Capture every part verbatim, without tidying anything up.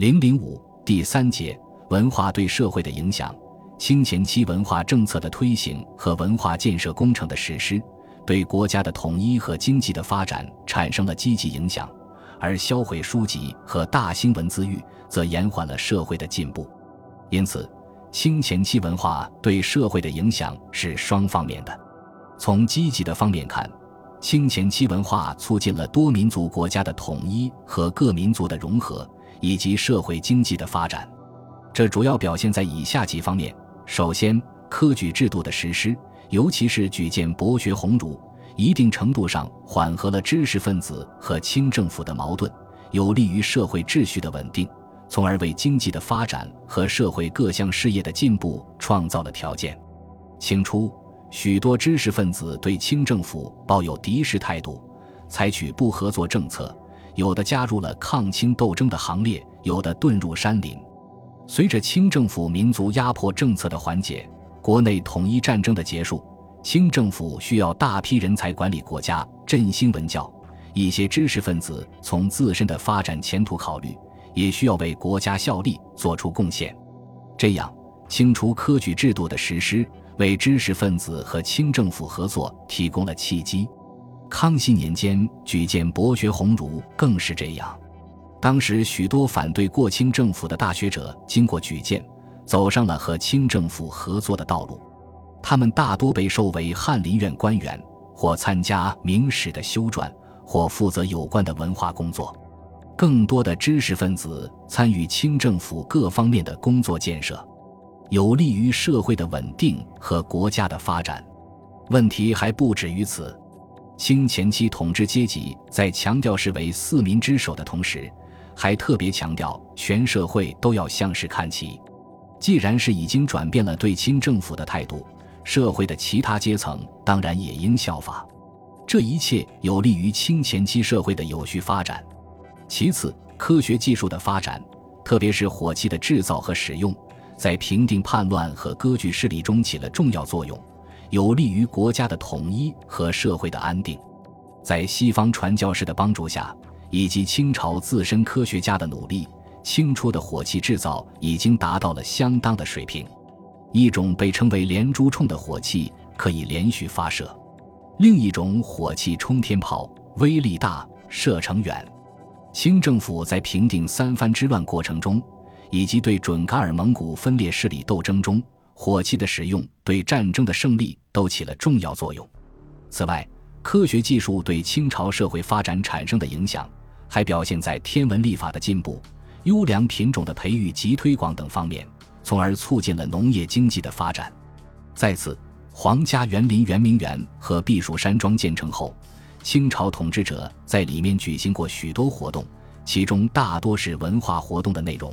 零零五第三节，文化对社会的影响。清前期文化政策的推行和文化建设工程的实施，对国家的统一和经济的发展产生了积极影响，而销毁书籍和大兴文字狱则延缓了社会的进步。因此，清前期文化对社会的影响是双方面的。从积极的方面看，清前期文化促进了多民族国家的统一和各民族的融合，以及社会经济的发展。这主要表现在以下几方面。首先，科举制度的实施，尤其是举荐博学鸿儒，一定程度上缓和了知识分子和清政府的矛盾，有利于社会秩序的稳定，从而为经济的发展和社会各项事业的进步创造了条件。清初，许多知识分子对清政府抱有敌视态度，采取不合作政策，有的加入了抗清斗争的行列，有的遁入山林。随着清政府民族压迫政策的缓解，国内统一战争的结束，清政府需要大批人才管理国家，振兴文教。一些知识分子从自身的发展前途考虑，也需要为国家效力做出贡献。这样，清初科举制度的实施为知识分子和清政府合作提供了契机。康熙年间举荐博学鸿儒更是这样。当时许多反对过清政府的大学者经过举荐，走上了和清政府合作的道路。他们大多被收为翰林院官员，或参加明史的修撰，或负责有关的文化工作。更多的知识分子参与清政府各方面的工作建设，有利于社会的稳定和国家的发展。问题还不止于此。清前期统治阶级在强调是为四民之首的同时，还特别强调全社会都要向是看齐。既然是已经转变了对清政府的态度，社会的其他阶层当然也应效法。这一切有利于清前期社会的有序发展。其次，科学技术的发展，特别是火器的制造和使用，在平定叛乱和割据势力中起了重要作用，有利于国家的统一和社会的安定。在西方传教士的帮助下，以及清朝自身科学家的努力，清初的火器制造已经达到了相当的水平。一种被称为连珠铳的火器可以连续发射，另一种火器冲天炮威力大，射程远。清政府在平定三藩之乱过程中，以及对准噶尔蒙古分裂势力斗争中，火器的使用对战争的胜利都起了重要作用。此外，科学技术对清朝社会发展产生的影响，还表现在天文历法的进步、优良品种的培育及推广等方面，从而促进了农业经济的发展。在此，皇家园林圆明园和避暑山庄建成后，清朝统治者在里面举行过许多活动，其中大多是文化活动的内容。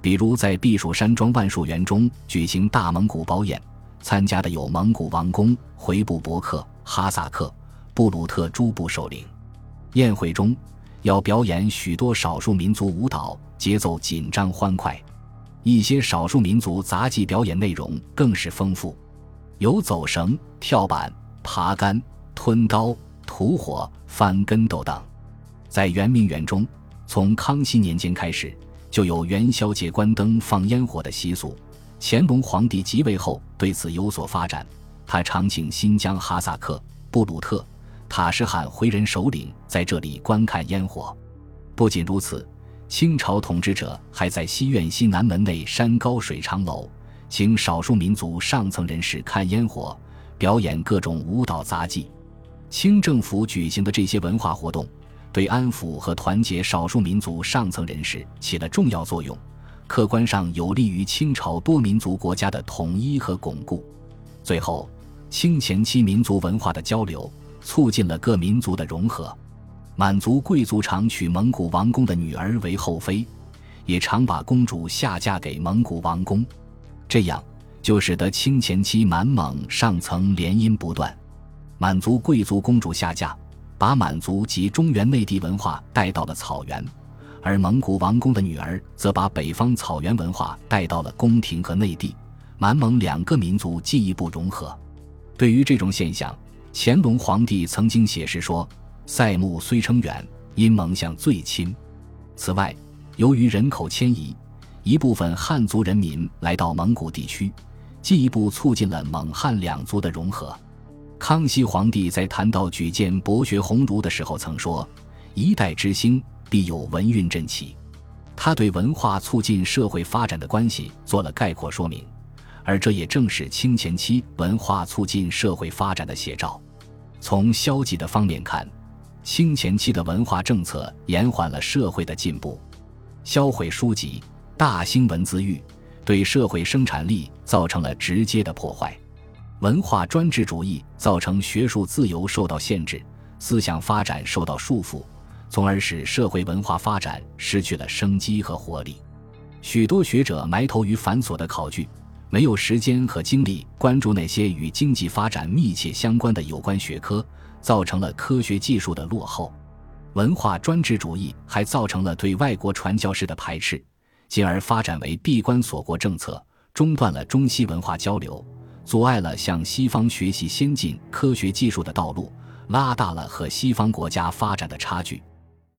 比如在避暑山庄万树园中举行大蒙古包宴，参加的有蒙古王公、回部伯克、哈萨克、布鲁特诸部首领。宴会中要表演许多少数民族舞蹈，节奏紧张欢快。一些少数民族杂技表演内容更是丰富，有走绳、跳板、爬杆、吞刀、吐火、翻跟斗等。在圆明园中，从康熙年间开始就有元宵节关灯放烟火的习俗。乾隆皇帝即位后对此有所发展，他常请新疆哈萨克、布鲁特、塔什罕回人首领在这里观看烟火。不仅如此，清朝统治者还在西苑西南门内山高水长楼，请少数民族上层人士看烟火，表演各种舞蹈杂技。清政府举行的这些文化活动，对安抚和团结少数民族上层人士起了重要作用，客观上有利于清朝多民族国家的统一和巩固。最后，清前期民族文化的交流促进了各民族的融合。满族贵族常娶蒙古王公的女儿为后妃，也常把公主下嫁给蒙古王公，这样就使得清前期满蒙上层联姻不断。满族贵族公主下嫁，把满族及中原内地文化带到了草原，而蒙古王公的女儿则把北方草原文化带到了宫廷和内地，满蒙两个民族进一步融合。对于这种现象，乾隆皇帝曾经写诗说：塞穆虽称远，因蒙相最亲。此外，由于人口迁移，一部分汉族人民来到蒙古地区，进一步促进了蒙汉两族的融合。康熙皇帝在谈到举荐博学鸿儒的时候曾说，一代之兴，必有文运振起。他对文化促进社会发展的关系做了概括说明，而这也正是清前期文化促进社会发展的写照。从消极的方面看，清前期的文化政策延缓了社会的进步，销毁书籍，大兴文字狱，对社会生产力造成了直接的破坏。文化专制主义造成学术自由受到限制，思想发展受到束缚，从而使社会文化发展失去了生机和活力。许多学者埋头于繁琐的考据，没有时间和精力关注那些与经济发展密切相关的有关学科，造成了科学技术的落后。文化专制主义还造成了对外国传教士的排斥，进而发展为闭关锁国政策，中断了中西文化交流，阻碍了向西方学习先进科学技术的道路，拉大了和西方国家发展的差距。